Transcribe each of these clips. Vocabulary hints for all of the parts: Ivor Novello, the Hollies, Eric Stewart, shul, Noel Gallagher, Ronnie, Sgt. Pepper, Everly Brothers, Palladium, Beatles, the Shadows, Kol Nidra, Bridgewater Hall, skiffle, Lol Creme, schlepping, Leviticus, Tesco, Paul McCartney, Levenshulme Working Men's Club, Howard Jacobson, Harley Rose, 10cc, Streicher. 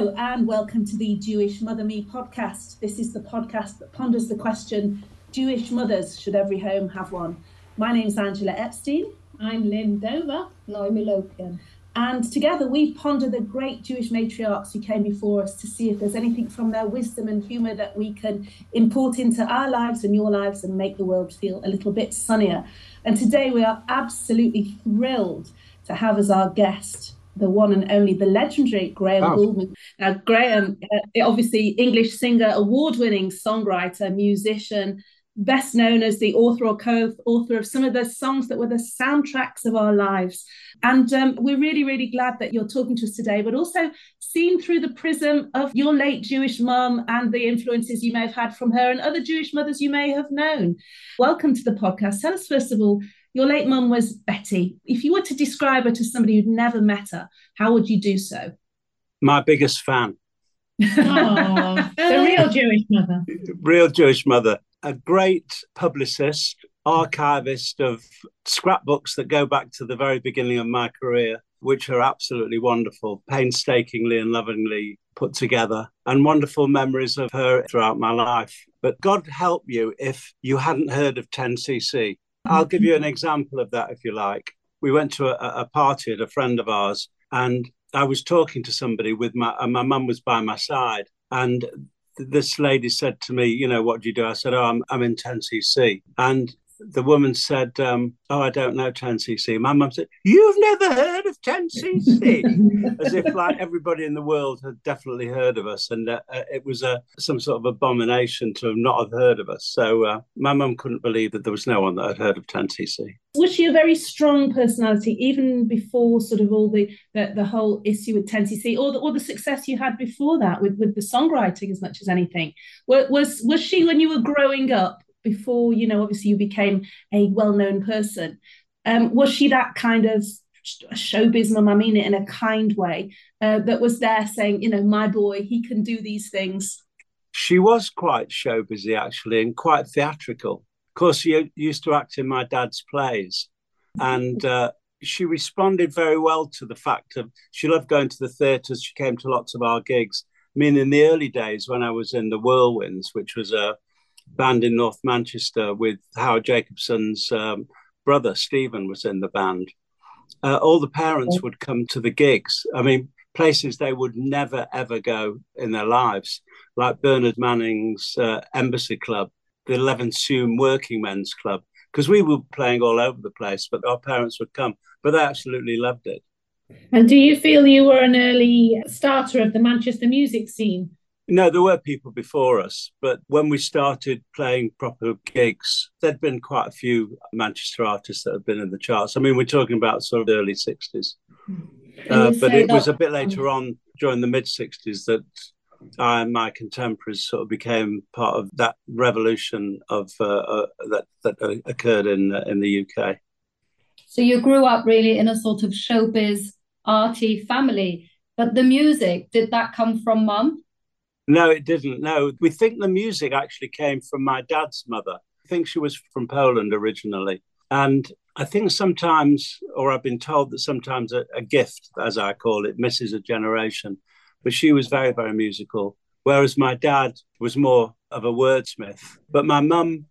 Hello and welcome to the Jewish Mother Me podcast. This is the podcast that ponders the question, Jewish mothers, should every home have one? My name's Angela Epstein. I'm Lynn Dover. Noemi Lokian. And together we ponder the great Jewish matriarchs who came before us to see if there's anything from their wisdom and humour that we can import into our lives and your lives and make the world feel a little bit sunnier. And today we are absolutely thrilled to have as our guest the one and only, the legendary Graham Gouldman. Now, Graham, obviously English singer, award-winning songwriter, musician, best known as the author or co-author of some of the songs that were the soundtracks of our lives. And we're really, really glad that you're talking to us today, but also seen through the prism of your late Jewish mum and the influences you may have had from her and other Jewish mothers you may have known. Welcome to the podcast. Tell us, first of all, your late mum was Betty. If you were to describe her to somebody who'd never met her, how would you do so? My biggest fan. Oh, the real Jewish mother. Real Jewish mother. A great publicist, archivist of scrapbooks that go back to the very beginning of my career, which are absolutely wonderful, painstakingly and lovingly put together, and wonderful memories of her throughout my life. But God help you if you hadn't heard of 10cc. I'll give you an example of that, if you like. We went to a party at a friend of ours, and I was talking to somebody with my mum was by my side. And this lady said to me, you know, what do you do? I said, oh, I'm in 10cc. And the woman said, oh, I don't know 10cc. My mum said, you've never heard of 10cc? As if like everybody in the world had definitely heard of us. And it was some sort of abomination to not have heard of us. So my mum couldn't believe that there was no one that had heard of 10cc. Was she a very strong personality, even before sort of all the whole issue with 10cc or the success you had before that with the songwriting as much as anything? Was she, when you were growing up, before, you know, obviously you became a well-known person, was she that kind of showbiz mum, I mean it in a kind way, that was there saying, you know, my boy, he can do these things? She was quite showbizy, actually, and quite theatrical. Of course, she used to act in my dad's plays, and she responded very well to the fact of she loved going to the theatres. She came to lots of our gigs. I mean, in the early days when I was in the Whirlwinds, which was a band in North Manchester with Howard Jacobson's brother, Stephen, was in the band. All the parents would come to the gigs. I mean, places they would never, ever go in their lives, like Bernard Manning's Embassy Club, the Levenshulme Working Men's Club, because we were playing all over the place, but our parents would come. But they absolutely loved it. And do you feel you were an early starter of the Manchester music scene? No, there were people before us, but when we started playing proper gigs, there'd been quite a few Manchester artists that had been in the charts. I mean, we're talking about sort of the early 60s, but it was a bit later on during the mid-60s that I and my contemporaries sort of became part of that revolution of that occurred in the UK. So you grew up really in a sort of showbiz, arty family, but the music, did that come from mum? No, it didn't. No, we think the music actually came from my dad's mother. I think she was from Poland originally. And I think sometimes, or I've been told that sometimes a gift, as I call it, misses a generation. But she was very, very musical, whereas my dad was more of a wordsmith. But my mum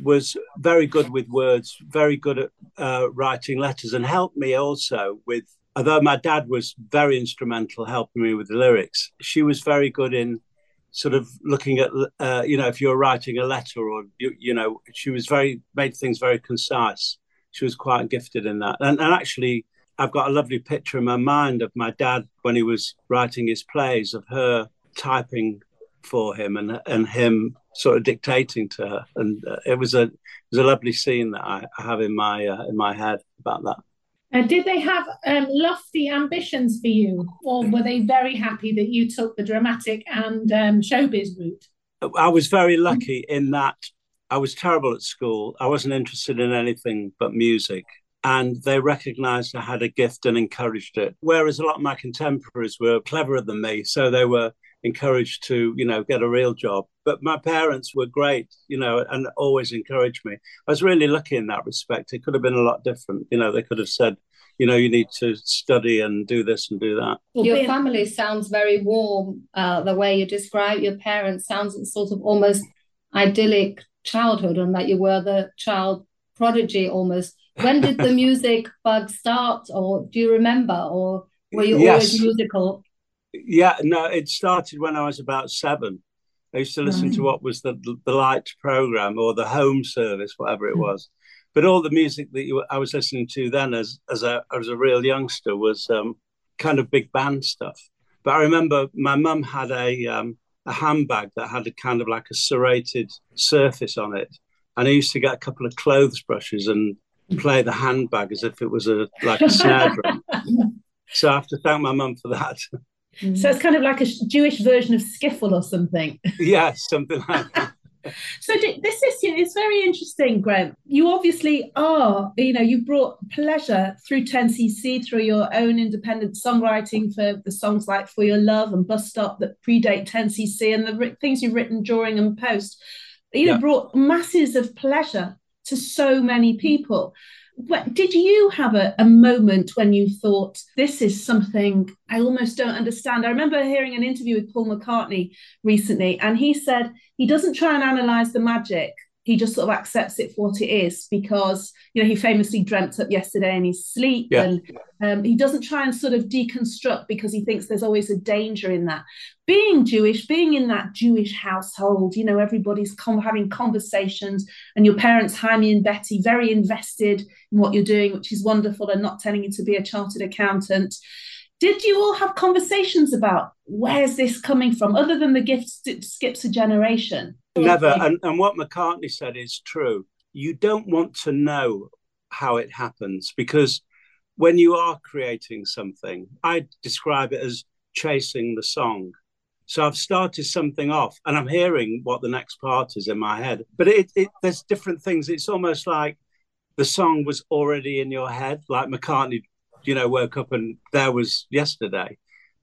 was very good with words, very good at writing letters, and helped me also with, although my dad was very instrumental helping me with the lyrics, she was very good in sort of looking at, you know, if you're writing a letter or, you know, she was made things very concise. She was quite gifted in that. And actually, I've got a lovely picture in my mind of my dad when he was writing his plays, of her typing for him and him sort of dictating to her. And it was a lovely scene that I have in my head about that. Did they have lofty ambitions for you, or were they very happy that you took the dramatic and showbiz route? I was very lucky in that I was terrible at school. I wasn't interested in anything but music, and they recognised I had a gift and encouraged it, whereas a lot of my contemporaries were cleverer than me, so they were encouraged to, you know, get a real job. But my parents were great, you know, and always encouraged me. I was really lucky in that respect. It could have been a lot different. You know, they could have said, you know, you need to study and do this and do that. Well, your family sounds very warm. The way you describe your parents sounds sort of almost idyllic childhood, and that you were the child prodigy almost. When did the music bug start, or do you remember, or were you always musical? Yeah, no, it started when I was about 7. I used to listen to what was the Light programme or the Home Service, whatever it was. But all the music that I was listening to then as a real youngster was kind of big band stuff. But I remember my mum had a handbag that had a kind of like a serrated surface on it. And I used to get a couple of clothes brushes and play the handbag as if it was like a snare drum. So I have to thank my mum for that. So it's kind of like a Jewish version of skiffle or something. Yeah, something like that. So this issue is very interesting, Graham. You obviously are, you know, you brought pleasure through 10cc, through your own independent songwriting for the songs like For Your Love and Bus Stop that predate 10cc, and the things you've written during and post, you know, brought masses of pleasure to so many people. Did you have a moment when you thought, this is something I almost don't understand? I remember hearing an interview with Paul McCartney recently, and he said he doesn't try and analyse the magic. He just sort of accepts it for what it is, because, you know, he famously dreamt up yesterday in his sleep. Yeah. And he doesn't try and sort of deconstruct, because he thinks there's always a danger in that. Being Jewish, being in that Jewish household, you know, everybody's having conversations, and your parents, Jaime and Betty, very invested in what you're doing, which is wonderful, and not telling you to be a chartered accountant. Did you all have conversations about where's this coming from, other than the gift skips a generation? Never. And what McCartney said is true. You don't want to know how it happens, because when you are creating something, I describe it as chasing the song. So I've started something off and I'm hearing what the next part is in my head. But there's different things. It's almost like the song was already in your head, like McCartney, you know, woke up and there was yesterday.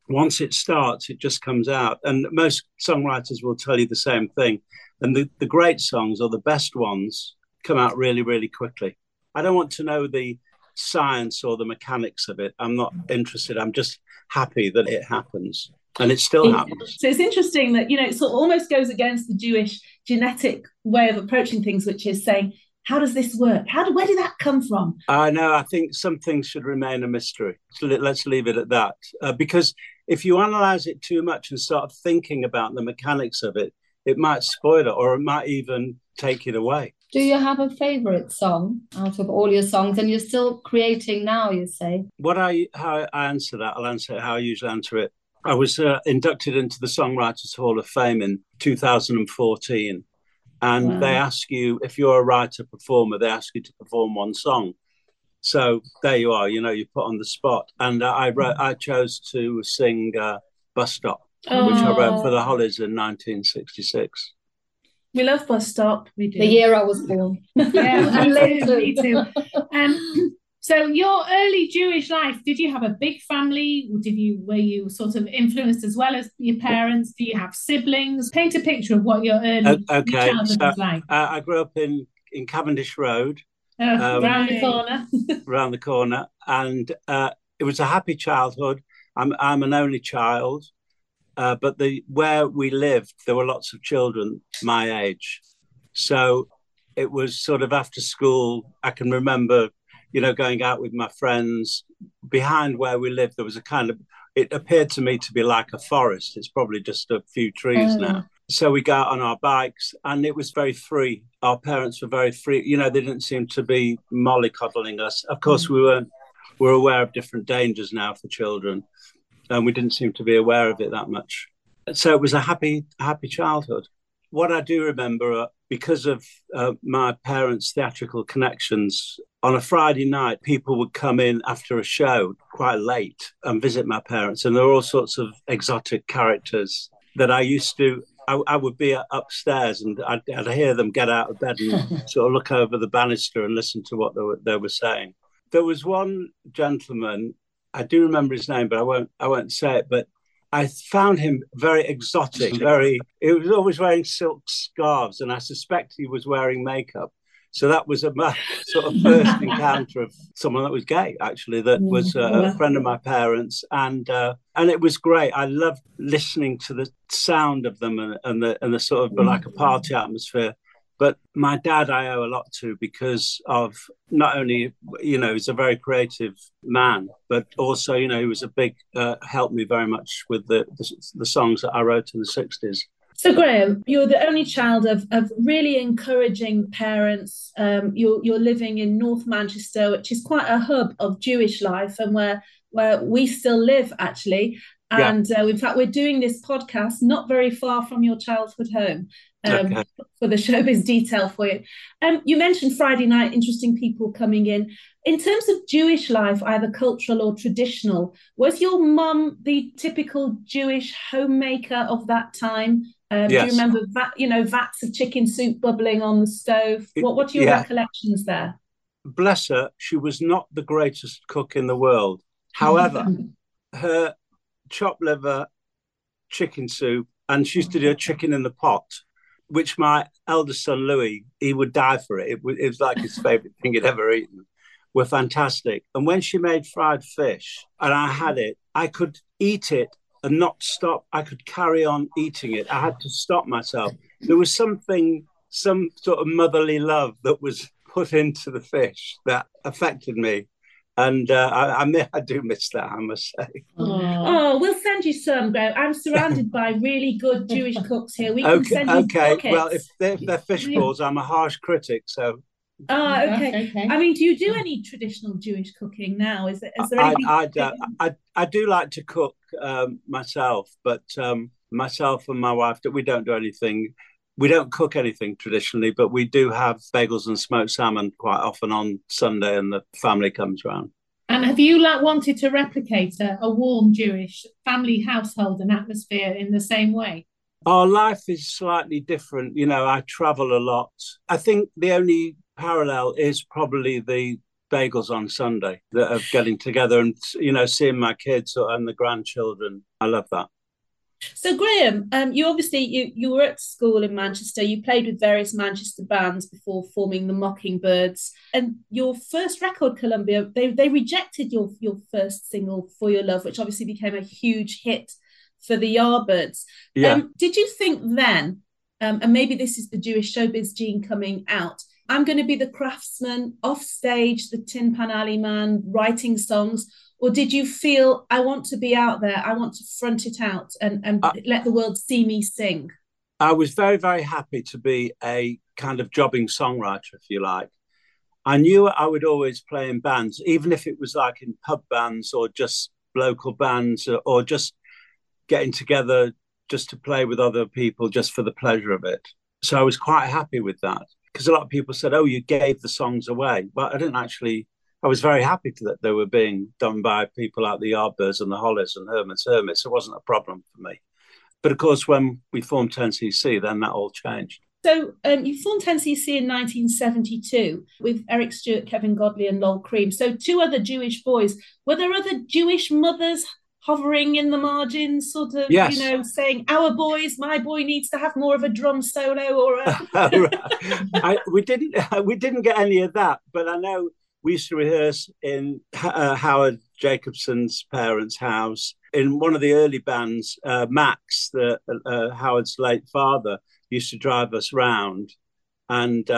Once it starts, it just comes out. And most songwriters will tell you the same thing. And the great songs, or the best ones, come out really, really quickly. I don't want to know the science or the mechanics of it. I'm not interested. I'm just happy that it happens. And it still happens. So it's interesting that, you know, it sort of almost goes against the Jewish genetic way of approaching things, which is saying, how does this work? Where did that come from? I know. I think some things should remain a mystery. So let's leave it at that. Because if you analyse it too much and start thinking about the mechanics of it, it might spoil it, or it might even take it away. Do you have a favourite song out of all your songs? And you're still creating now, you say. I'll answer it how I usually answer it. I was inducted into the Songwriters Hall of Fame in 2014. And they ask you, if you're a writer-performer, they ask you to perform one song. So there you are, you know, you're put on the spot. And I chose to sing Bus Stop, which I wrote for the Hollies in 1966. We love Bus Stop. We do. The year I was born. Yeah, and me too. So your early Jewish life, did you have a big family? Were you sort of influenced as well as your parents? Do you have siblings? Paint a picture of what your early childhood was like. I grew up in Cavendish Road. Round the corner. Round the corner. And it was a happy childhood. I'm an only child. But where we lived, there were lots of children my age. So it was sort of after school. I can remember, you know, going out with my friends. Behind where we lived, there was it appeared to me to be like a forest. It's probably just a few trees now. So we got on our bikes and it was very free. Our parents were very free. You know, they didn't seem to be mollycoddling us. Of course, we're aware of different dangers now for children, and we didn't seem to be aware of it that much. So it was a happy childhood. What I do remember, because of my parents' theatrical connections, on a Friday night, people would come in after a show quite late and visit my parents. And there were all sorts of exotic characters that I would be upstairs and I'd hear them get out of bed and sort of look over the banister and listen to what they were saying. There was one gentleman, I do remember his name, but I won't say it, but I found him very exotic. He was always wearing silk scarves, and I suspect he was wearing makeup. So that was my sort of first encounter of someone that was gay, actually, that was a friend of my parents. And it was great. I loved listening to the sound of them and the sort of like a party atmosphere. But my dad, I owe a lot to, because of not only, you know, he's a very creative man, but also, you know, he was a big, helped me very much with the songs that I wrote in the 60s. So, Graham, you're the only child of really encouraging parents. You're living in North Manchester, which is quite a hub of Jewish life, and where we still live, actually. And in fact, we're doing this podcast not very far from your childhood home. Okay. For the showbiz detail for you. You mentioned Friday night, interesting people coming in. In terms of Jewish life, either cultural or traditional, was your mum the typical Jewish homemaker of that time? Yes. Do you remember that, you know, vats of chicken soup bubbling on the stove? What are your recollections there? Bless her, she was not the greatest cook in the world. However, her chopped liver, chicken soup, and she used to do a chicken in the pot, which my eldest son, Louis, he would die for it. It was like his favourite thing he'd ever eaten. Were fantastic. And when she made fried fish and I had it, I could eat it and not stop. I could carry on eating it. I had to stop myself. There was something, some sort of motherly love that was put into the fish that affected me. And I do miss that, I must say. Oh, we'll send you some, Graham. I'm surrounded by really good Jewish cooks here. We can send you buckets. Well, if they're fish balls, I'm a harsh critic, so... Oh, okay. I mean, do you do any traditional Jewish cooking now? Is there anything? I do like to cook myself, but myself and my wife, we don't do anything. We don't cook anything traditionally, but we do have bagels and smoked salmon quite often on Sunday, and the family comes round. And have you wanted to replicate a warm Jewish family household and atmosphere in the same way? Our life is slightly different. You know, I travel a lot. I think the only parallel is probably the bagels on Sunday, that of getting together and, you know, seeing my kids and the grandchildren. I love that. So, Graham, you were at school in Manchester. You played with various Manchester bands before forming the Mockingbirds. And your first record, Columbia, they rejected your first single, For Your Love, which obviously became a huge hit for the Yardbirds. Yeah. Did you think then, and maybe this is the Jewish showbiz gene coming out, I'm going to be the craftsman, off stage, the Tin Pan Alley man, writing songs? Or did you feel, I want to be out there, I want to front it out and let the world see me sing? I was very, very happy to be a kind of jobbing songwriter, if you like. I knew I would always play in bands, even if it was like in pub bands or just local bands or just getting together just to play with other people just for the pleasure of it. So I was quite happy with that, because a lot of people said, oh, you gave the songs away. But I didn't actually... I was very happy that they were being done by people like the Yardbirds and the Hollies and Herman's Hermits. It wasn't a problem for me. But of course, when we formed 10cc, then that all changed. So you formed 10cc in 1972 with Eric Stewart, Kevin Godley and Lol Creme. So two other Jewish boys. Were there other Jewish mothers hovering in the margins, sort of, yes, you know, saying, our boys, my boy needs to have more of a drum solo or a... We didn't get any of that, but I know... We used to rehearse in Howard Jacobson's parents' house. In one of the early bands, Max, Howard's late father, used to drive us round. And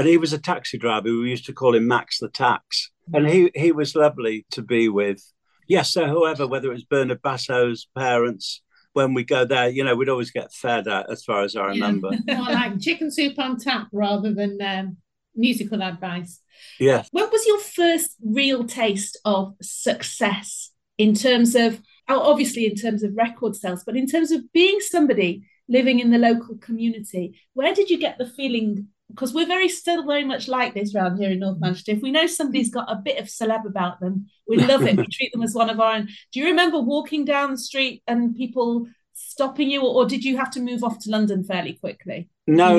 he was a taxi driver. We used to call him Max the Tax. And he was lovely to be with. Yes, so whoever, whether it was Bernard Basso's parents, when we go there, you know, we'd always get fed out, as far as I remember. More like chicken soup on tap rather than... musical advice. Yeah. What was your first real taste of success in terms of, obviously in terms of record sales, but in terms of being somebody living in the local community? Where did you get the feeling? Because we're still very much like this round here in North Manchester. If we know somebody's got a bit of celeb about them, we love it. We treat them as one of our own. Do you remember walking down the street and people stopping you, or did you have to move off to London fairly quickly? No.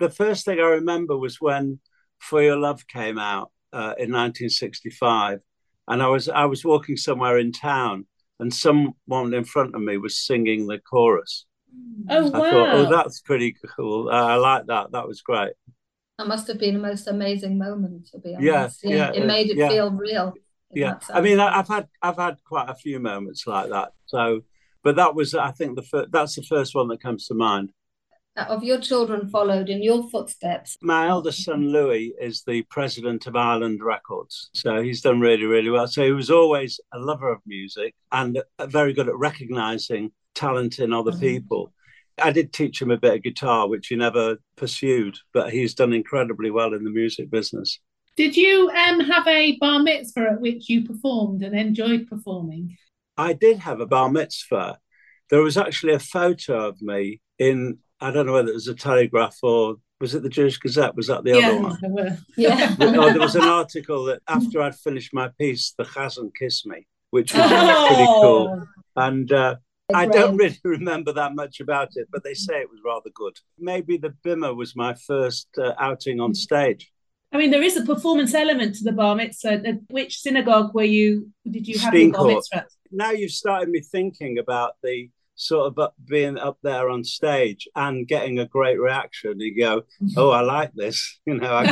The first thing I remember was when For Your Love came out in 1965, and I was walking somewhere in town, and someone in front of me was singing the chorus. Oh, wow! I thought, oh, that's pretty cool. I like that. That was great. That must have been the most amazing moment, to be honest. It made it feel real. I mean, I've had quite a few moments like that. So, but that was, I think, that's the first one that comes to mind. Of your children followed in your footsteps. My eldest son, Louis, is the president of Island Records. So he's done really, really well. So he was always a lover of music and very good at recognising talent in other people. I did teach him a bit of guitar, which he never pursued, but he's done incredibly well in the music business. Did you have a bar mitzvah at which you performed and enjoyed performing? I did have a bar mitzvah. There was actually a photo of me in, I don't know whether it was a Telegraph or was it the Jewish Gazette? Was that the other one? No, there was an article that after I'd finished my piece, the Chazan kissed me, which was pretty cool. And I don't really remember that much about it, but they say it was rather good. Maybe the Bimmer was my first outing on stage. I mean, there is a performance element to the bar mitzvah. Which synagogue were you? Did you have the bar mitzvah? Now you've started me thinking about the sort of being up there on stage and getting a great reaction. You go, oh, I like this. You know, I'm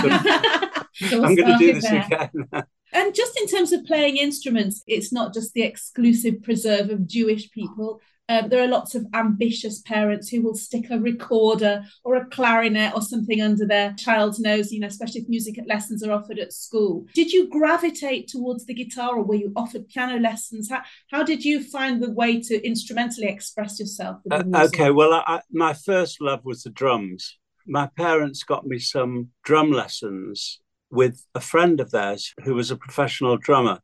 going to do this again. And just in terms of playing instruments, it's not just the exclusive preserve of Jewish people. There are lots of ambitious parents who will stick a recorder or a clarinet or something under their child's nose, you know, especially if music lessons are offered at school. Did you gravitate towards the guitar or were you offered piano lessons? How did you find the way to instrumentally express yourself? Okay, well, my first love was the drums. My parents got me some drum lessons with a friend of theirs who was a professional drummer,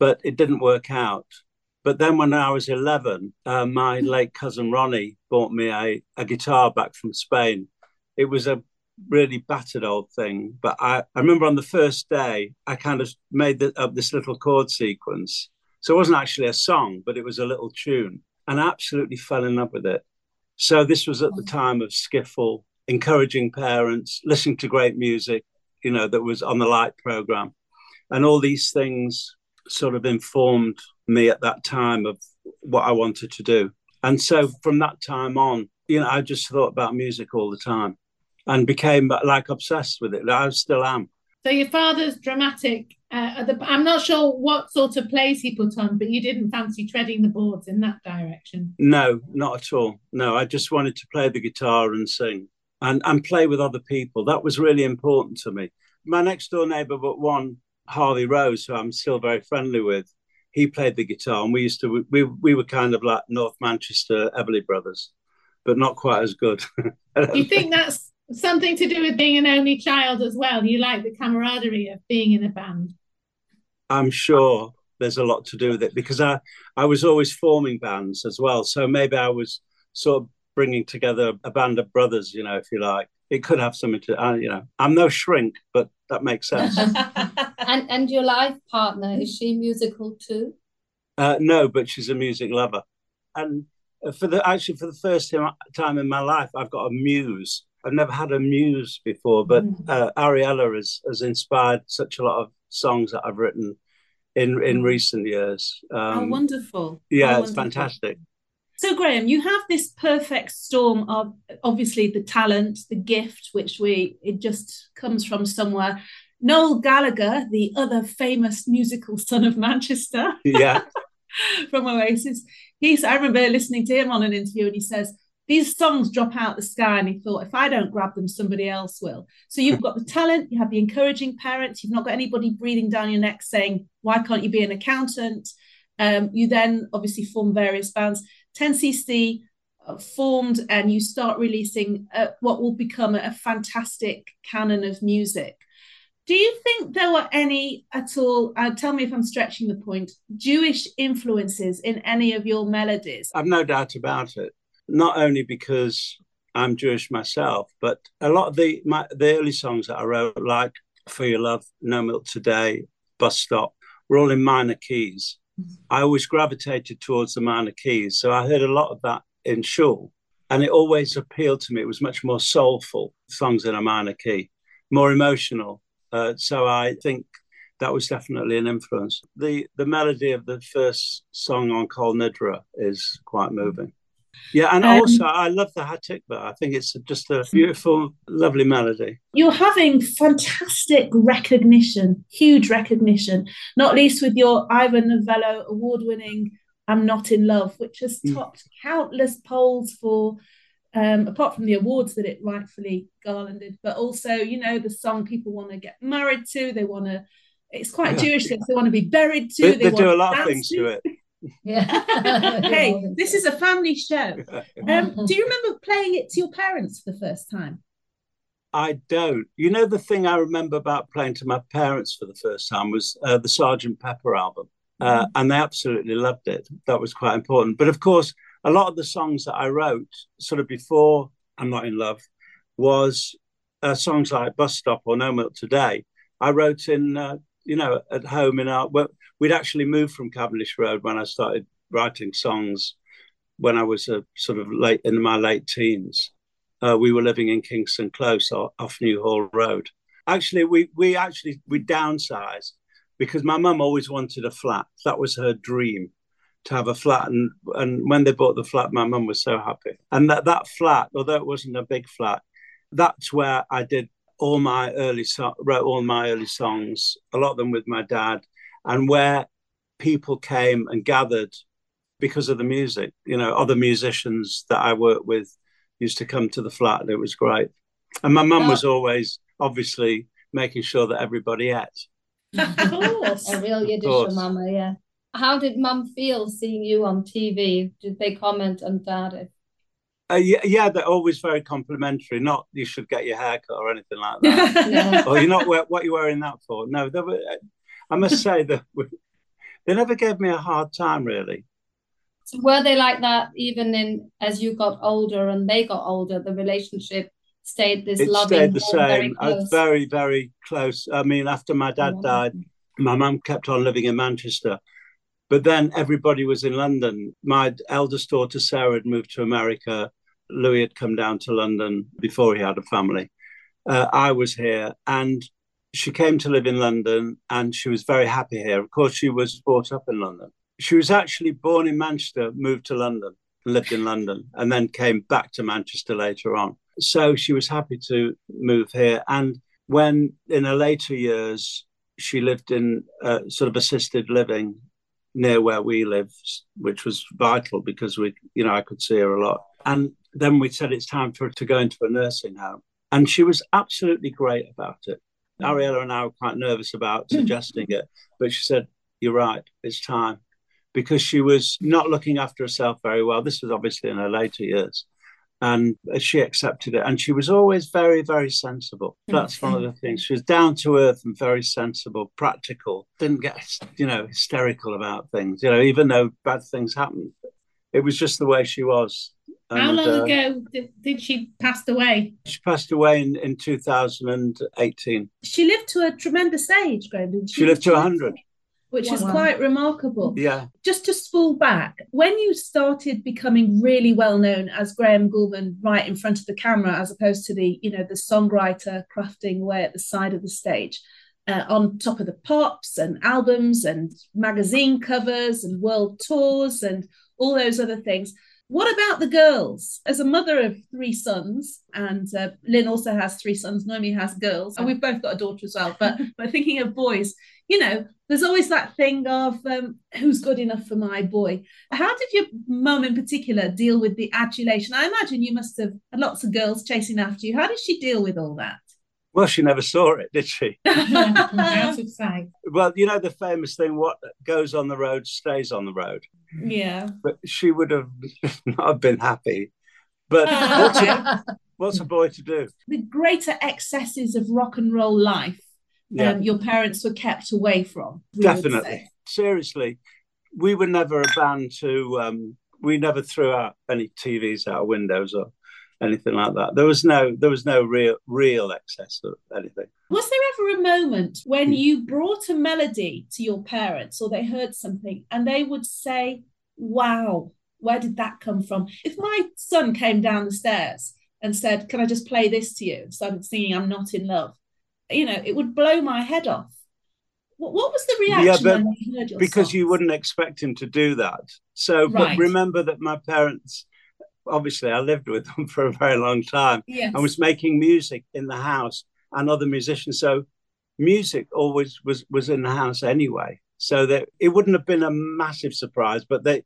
but it didn't work out. But then when I was 11, my late cousin Ronnie bought me a guitar back from Spain. It was a really battered old thing. But I remember on the first day, I kind of made up this little chord sequence. So it wasn't actually a song, but it was a little tune. And I absolutely fell in love with it. So this was at the time of skiffle, encouraging parents, listening to great music, you know, that was on the Light programme. And all these things sort of informed me at that time of what I wanted to do. And so from that time on, you know, I just thought about music all the time and became like obsessed with it. I still am. So your father's dramatic, I'm not sure what sort of plays he put on, but you didn't fancy treading the boards in that direction? No, not at all. No, I just wanted to play the guitar and sing and play with other people. That was really important to me. My next door neighbour but one, Harley Rose, who I'm still very friendly with, he played the guitar and we were kind of like North Manchester Everly Brothers, but not quite as good. You think that's something to do with being an only child as well? You like the camaraderie of being in a band? I'm sure there's a lot to do with it because I was always forming bands as well. So maybe I was sort of bringing together a band of brothers, you know, if you like. It could have something to, you know, I'm no shrink, but that makes sense. And your life partner, is she musical too? No, but she's a music lover. And for the first time in my life, I've got a muse. I've never had a muse before, but Ariella has inspired such a lot of songs that I've written in recent years. How wonderful. Yeah, how wonderful. It's fantastic. So, Graham, you have this perfect storm of obviously the talent, the gift, which it just comes from somewhere. Noel Gallagher, the other famous musical son of Manchester, from Oasis. I remember listening to him on an interview and he says, these songs drop out the sky. And he thought, if I don't grab them, somebody else will. So you've got the talent, you have the encouraging parents, you've not got anybody breathing down your neck saying, why can't you be an accountant? You then obviously form various bands. 10cc formed and you start releasing what will become a fantastic canon of music. Do you think there were any at all, tell me if I'm stretching the point, Jewish influences in any of your melodies? I've no doubt about it. Not only because I'm Jewish myself, but a lot of the early songs that I wrote, like For Your Love, No Milk Today, Bus Stop, were all in minor keys. I always gravitated towards the minor keys. So I heard a lot of that in shul and it always appealed to me. It was much more soulful songs in a minor key, more emotional. So I think that was definitely an influence. The melody of the first song on Kol Nidra is quite moving. Yeah, and also I love the Hatikvah. I think it's just a beautiful, lovely melody. You're having fantastic recognition, huge recognition, not least with your Ivor Novello award-winning I'm Not In Love, which has topped countless polls for, apart from the awards that it rightfully garlanded, but also, you know, the song people want to get married to, they want to, it's quite Jewish things, they want to be buried to. They want do a lot of things to it. Yeah. Hey, this is a family show. Do you remember playing it to your parents for the first time? I don't. You know, the thing I remember about playing to my parents for the first time was the Sgt. Pepper album, and they absolutely loved it. That was quite important. But of course, a lot of the songs that I wrote sort of before I'm Not In Love was songs like Bus Stop or No Milk Today. I wrote in, you know, at home in our... We'd actually moved from Cavendish Road when I started writing songs when I was a sort of in my late teens. We were living in Kingston Close off Newhall Road. Actually, we downsized because my mum always wanted a flat. That was her dream, to have a flat. And when they bought the flat, my mum was so happy. And that flat, although it wasn't a big flat, that's where I did all my early songs, a lot of them with my dad. And where people came and gathered because of the music. You know, other musicians that I worked with used to come to the flat, and it was great. And my mum was always, obviously, making sure that everybody ate. Of course. A real Yiddish mama, yeah. How did mum feel seeing you on TV? Did they comment on dad? Yeah, they're always very complimentary. Not you should get your hair cut or anything like that. Yeah. Or you're not what you're wearing that for. No, they were... I must say that they never gave me a hard time, really. So were they like that even as you got older and they got older? The relationship stayed loving? It stayed the same. I was very, very close. I mean, after my dad died, my mum kept on living in Manchester. But then everybody was in London. My eldest daughter, Sarah, had moved to America. Louis had come down to London before he had a family. I was here and... She came to live in London and she was very happy here. Of course, she was brought up in London. She was actually born in Manchester, moved to London, lived in London, and then came back to Manchester later on. So she was happy to move here. And when in her later years, she lived in sort of assisted living near where we lived, which was vital because we, you know, I could see her a lot. And then we said it's time for her to go into a nursing home. And she was absolutely great about it. Ariella and I were quite nervous about suggesting it, but she said, "You're right, it's time," because she was not looking after herself very well. This was obviously in her later years, and she accepted it. And she was always very, very sensible. That's one of the things. She was down to earth and very sensible, practical. Didn't get, you know, hysterical about things. You know, even though bad things happened, it was just the way she was. And, how long ago did she pass away? She passed away in 2018. She lived to a tremendous age, Graham, didn't she? She lived to 100. Which is quite remarkable. Yeah. Just to spool back, when you started becoming really well-known as Graham Gouldman right in front of the camera, as opposed to the, you know, the songwriter crafting away at the side of the stage, on top of the pops and albums and magazine covers and world tours and all those other things, what about the girls? As a mother of three sons, and Lynn also has three sons, Noemi has girls, and we've both got a daughter as well, but thinking of boys, you know, there's always that thing of who's good enough for my boy. How did your mum in particular deal with the adulation? I imagine you must have had lots of girls chasing after you. How did she deal with all that? Well, she never saw it, did she? Out of sight. Well, you know the famous thing, what goes on the road stays on the road. Yeah. But she would have not been happy. But what's a boy to do? The greater excesses of rock and roll life your parents were kept away from. Definitely. Seriously, we were never a band to... we never threw out any TVs out of windows or... anything like that. There was no real excess of anything. Was there ever a moment when you brought a melody to your parents or they heard something and they would say, "Wow, where did that come from?" If my son came down the stairs and said, "Can I just play this to you?" and started singing "I'm Not In Love," you know, it would blow my head off. What was the reaction when you heard your songs? Because you wouldn't expect him to do that. So, but remember that my parents... obviously I lived with them for a very long time. Yes. I was making music in the house and other musicians. So music always was in the house anyway. So that it wouldn't have been a massive surprise, but they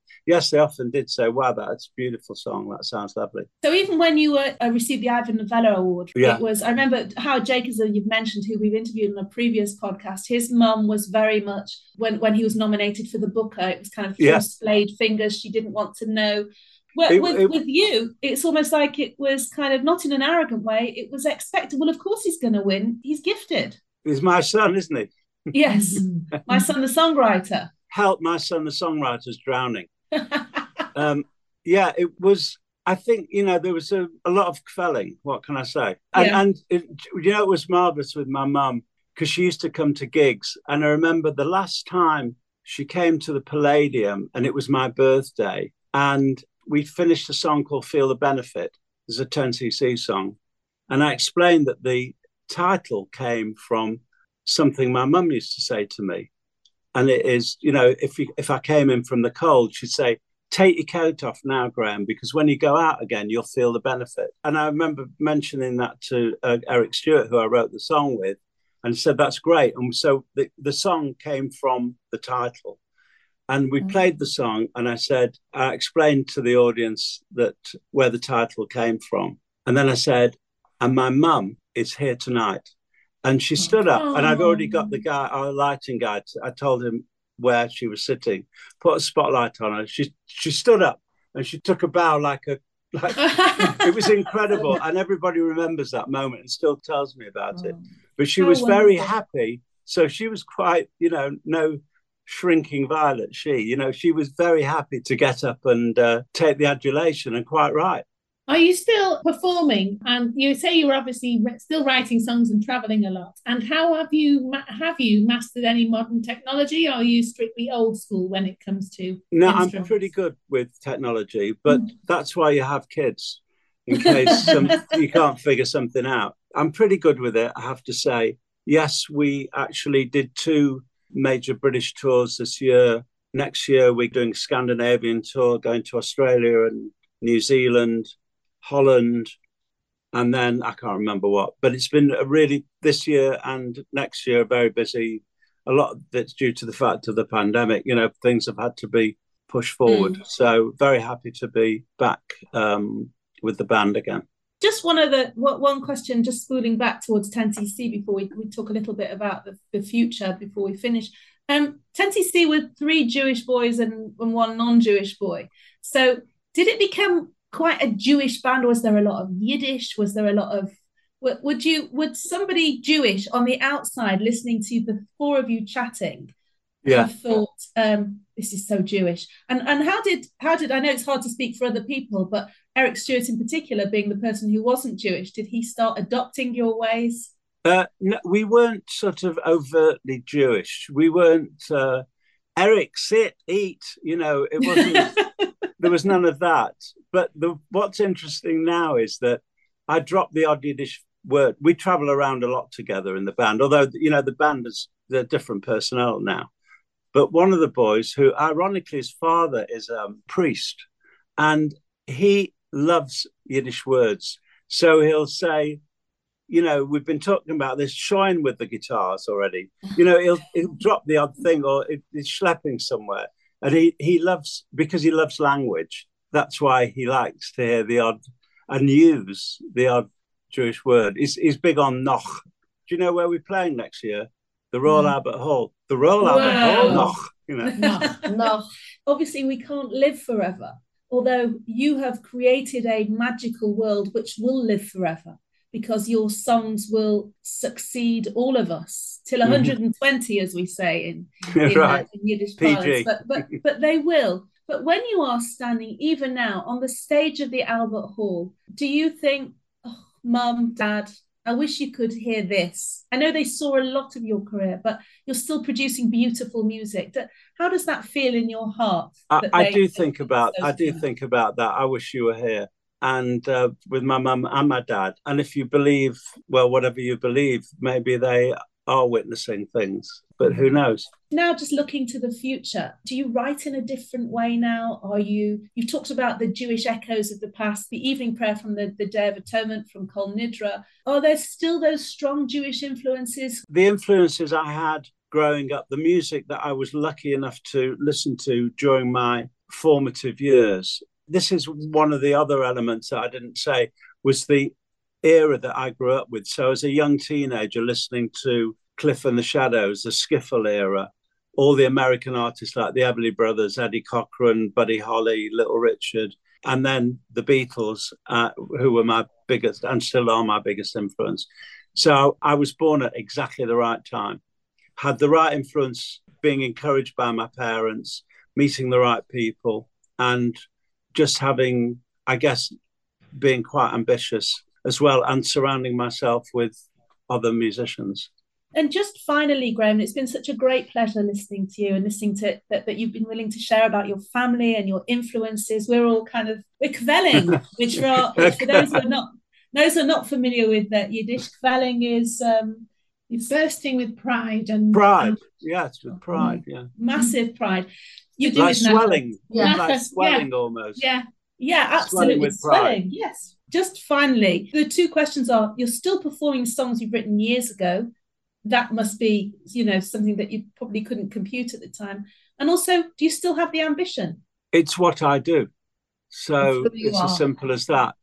often did say, wow, that's a beautiful song. That sounds lovely. So even when you received the Ivor Novello Award, yeah. It was, I remember Howard Jacobs, you've mentioned, who we've interviewed in a previous podcast, his mum was very much, when he was nominated for the Booker, it was kind of displayed fingers. She didn't want to know. With you, it's almost like it was kind of, not in an arrogant way, it was expected, well, of course he's going to win. He's gifted. He's my son, isn't he? Yes, my son, the songwriter. Help, my son, the songwriter's drowning. It was, I think, there was a lot of quelling, what can I say? And it was marvellous with my mum because she used to come to gigs. And I remember the last time she came to the Palladium and it was my birthday. And we finished a song called Feel the Benefit. It's a 10cc song. And I explained that the title came from something my mum used to say to me. And it is, if I came in from the cold, she'd say, take your coat off now, Graham, because when you go out again, you'll feel the benefit. And I remember mentioning that to Eric Stewart, who I wrote the song with, and he said, that's great. And so the song came from the title. And we played the song, and I explained to the audience where the title came from. And then I said, and my mum is here tonight. And she stood up, and I've already got the guy, our lighting guy. I told him where she was sitting, put a spotlight on her. She stood up, and she took a bow like it was incredible. And everybody remembers that moment and still tells me about it. But she was very happy. So she was quite, no shrinking violet. She was very happy to get up and take the adulation, and quite right. Are you still performing? And you say you were obviously still writing songs and travelling a lot. And how have you mastered any modern technology? Or are you strictly old school when it comes to? No, I'm pretty good with technology, but that's why you have kids, in case you can't figure something out. I'm pretty good with it, I have to say. Yes, we actually did 2 major British tours this year. Next year, we're doing a Scandinavian tour, going to Australia and New Zealand, Holland, and then I can't remember what, but it's been this year and next year very busy. A lot of that's due to the fact of the pandemic, things have had to be pushed forward. So very happy to be back with the band again. Just one question, just spooling back towards 10cc before we talk a little bit about the future before we finish. 10cc with 3 Jewish boys and 1 non-Jewish boy. So did it become quite a Jewish band? Was there a lot of Yiddish? Was there a lot of... Would somebody Jewish on the outside listening to the 4 of you chatting have thought, this is so Jewish? And how did I know it's hard to speak for other people, but Eric Stewart in particular, being the person who wasn't Jewish, did he start adopting your ways? No, we weren't sort of overtly Jewish. We weren't, Eric, sit, eat, it wasn't... There was none of that. But what's interesting now is that I dropped the odd Yiddish word. We travel around a lot together in the band, although, the band is they're different personnel now. But one of the boys who, ironically, his father is a priest, and he loves Yiddish words. So he'll say, we've been talking about this shine with the guitars already. He'll drop the odd thing, or it's schlepping somewhere. And he loves, because he loves language, that's why he likes to hear the odd, and use the odd Jewish word. He's big on noch. Do you know where we're playing next year? The Royal Albert Hall. The Royal Albert Hall, noch. Noch. Obviously, we can't live forever, although you have created a magical world which will live forever, because your songs will succeed all of us till 120, as we say in Yiddish parlance. But they will. But when you are standing, even now, on the stage of the Albert Hall, do you think, oh, Mum, Dad, I wish you could hear this? I know they saw a lot of your career, but you're still producing beautiful music. How does that feel in your heart? I do think about that. I wish you were here. And with my mum and my dad. And if you believe, well, whatever you believe, maybe they are witnessing things, but who knows? Now, just looking to the future, do you write in a different way now? Are you, you've talked about the Jewish echoes of the past, the evening prayer from the Day of Atonement from Kol Nidra. Are there still those strong Jewish influences? The influences I had growing up, the music that I was lucky enough to listen to during my formative years. This is one of the other elements that I didn't say was the era that I grew up with. So as a young teenager, listening to Cliff and the Shadows, the skiffle era, all the American artists like the Everly Brothers, Eddie Cochran, Buddy Holly, Little Richard, and then the Beatles, who were my biggest and still are my biggest influence. So I was born at exactly the right time, had the right influence, being encouraged by my parents, meeting the right people, and just having, I guess, being quite ambitious as well, and surrounding myself with other musicians. And just finally, Graham, it's been such a great pleasure listening to you and listening to that you've been willing to share about your family and your influences. We're all kind of, we're kvelling, which for those who are not familiar with that Yiddish, kvelling is bursting with pride. Pride. Massive pride. You do like swelling, almost. Yeah, yeah, absolutely. Swelling, yes. Just finally, the two questions are, you're still performing songs you've written years ago. That must be, something that you probably couldn't compute at the time. And also, do you still have the ambition? It's what I do. So it's as simple as that.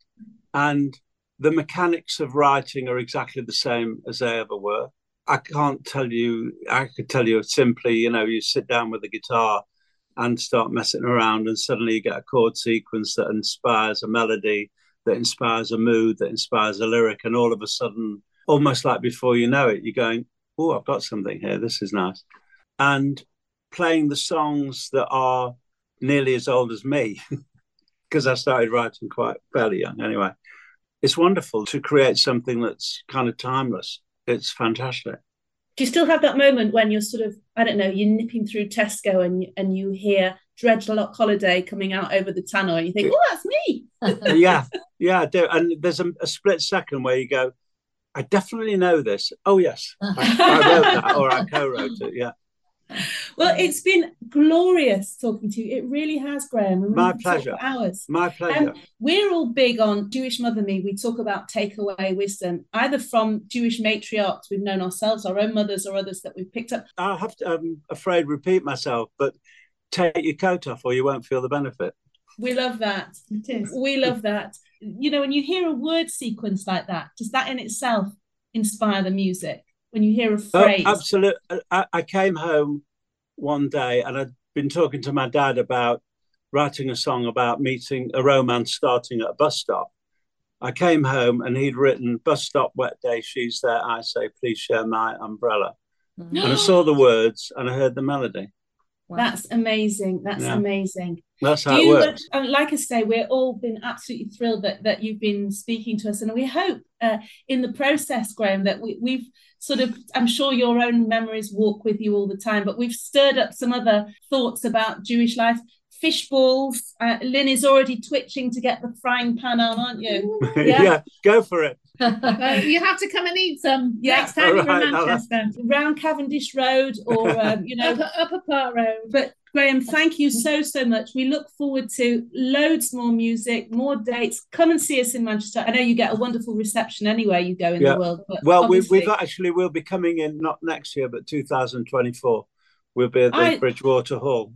And the mechanics of writing are exactly the same as they ever were. I could tell you simply, you sit down with a guitar and start messing around and suddenly you get a chord sequence that inspires a melody, that inspires a mood, that inspires a lyric. And all of a sudden, almost like before you know it, you're going, oh, I've got something here. This is nice. And playing the songs that are nearly as old as me, because I started writing quite fairly young anyway. It's wonderful to create something that's kind of timeless. It's fantastic. Do you still have that moment when you're sort of, you're nipping through Tesco and you hear Dreadlock Holiday coming out over the tannoy and you think, oh, that's me? yeah, I do. And there's a split second where you go, I definitely know this. Oh, yes, I wrote that, or I co-wrote it, yeah. Well, it's been glorious talking to you. It really has, Graham. My pleasure. My pleasure. We're all big on Jewish Mother Me. We talk about takeaway wisdom, either from Jewish matriarchs we've known ourselves, our own mothers, or others that we've picked up. I'll have to, I'm afraid, repeat myself, but take your coat off or you won't feel the benefit. We love that. It is. We love that. When you hear a word sequence like that, does that in itself inspire the music? When you hear a phrase. Oh, absolutely. I came home one day and I'd been talking to my dad about writing a song about meeting a romance starting at a bus stop. I came home and he'd written, bus stop, wet day, she's there, I say, please share my umbrella. Mm-hmm. And I saw the words and I heard the melody. Wow. That's amazing. That's amazing. That's how it works. Like I say, we've all been absolutely thrilled that you've been speaking to us. And we hope in the process, Graham, that we've sort of, I'm sure your own memories walk with you all the time, but we've stirred up some other thoughts about Jewish life. Fish balls. Lynn is already twitching to get the frying pan on, aren't you? Yeah, go for it. You have to come and eat some next time you're in Manchester. Round Cavendish Road or, Upper Park Road. But Graham, thank you so much. We look forward to loads more music, more dates. Come and see us in Manchester. I know you get a wonderful reception anywhere you go in the world. But well, we'll be coming in, not next year, but 2024. We'll be at the Bridgewater Hall.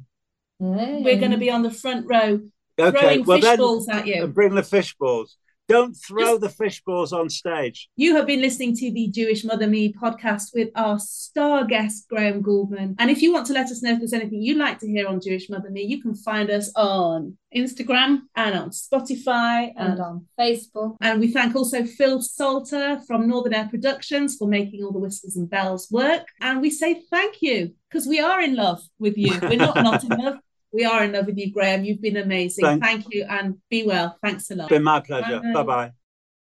Mm. We're going to be on the front row throwing balls at you. Bring the fish balls. Don't throw the fish balls on stage. You have been listening to the Jewish Mother Me podcast with our star guest, Graham Gouldman. And if you want to let us know if there's anything you'd like to hear on Jewish Mother Me, you can find us on Instagram and on Spotify and on Facebook. And we thank also Phil Salter from Northern Air Productions for making all the whistles and bells work. And we say thank you because we are in love with you. We're not in love. We are in love with you, Graham. You've been amazing. Thank you and be well. Thanks a lot. It's been my pleasure. Bye-bye.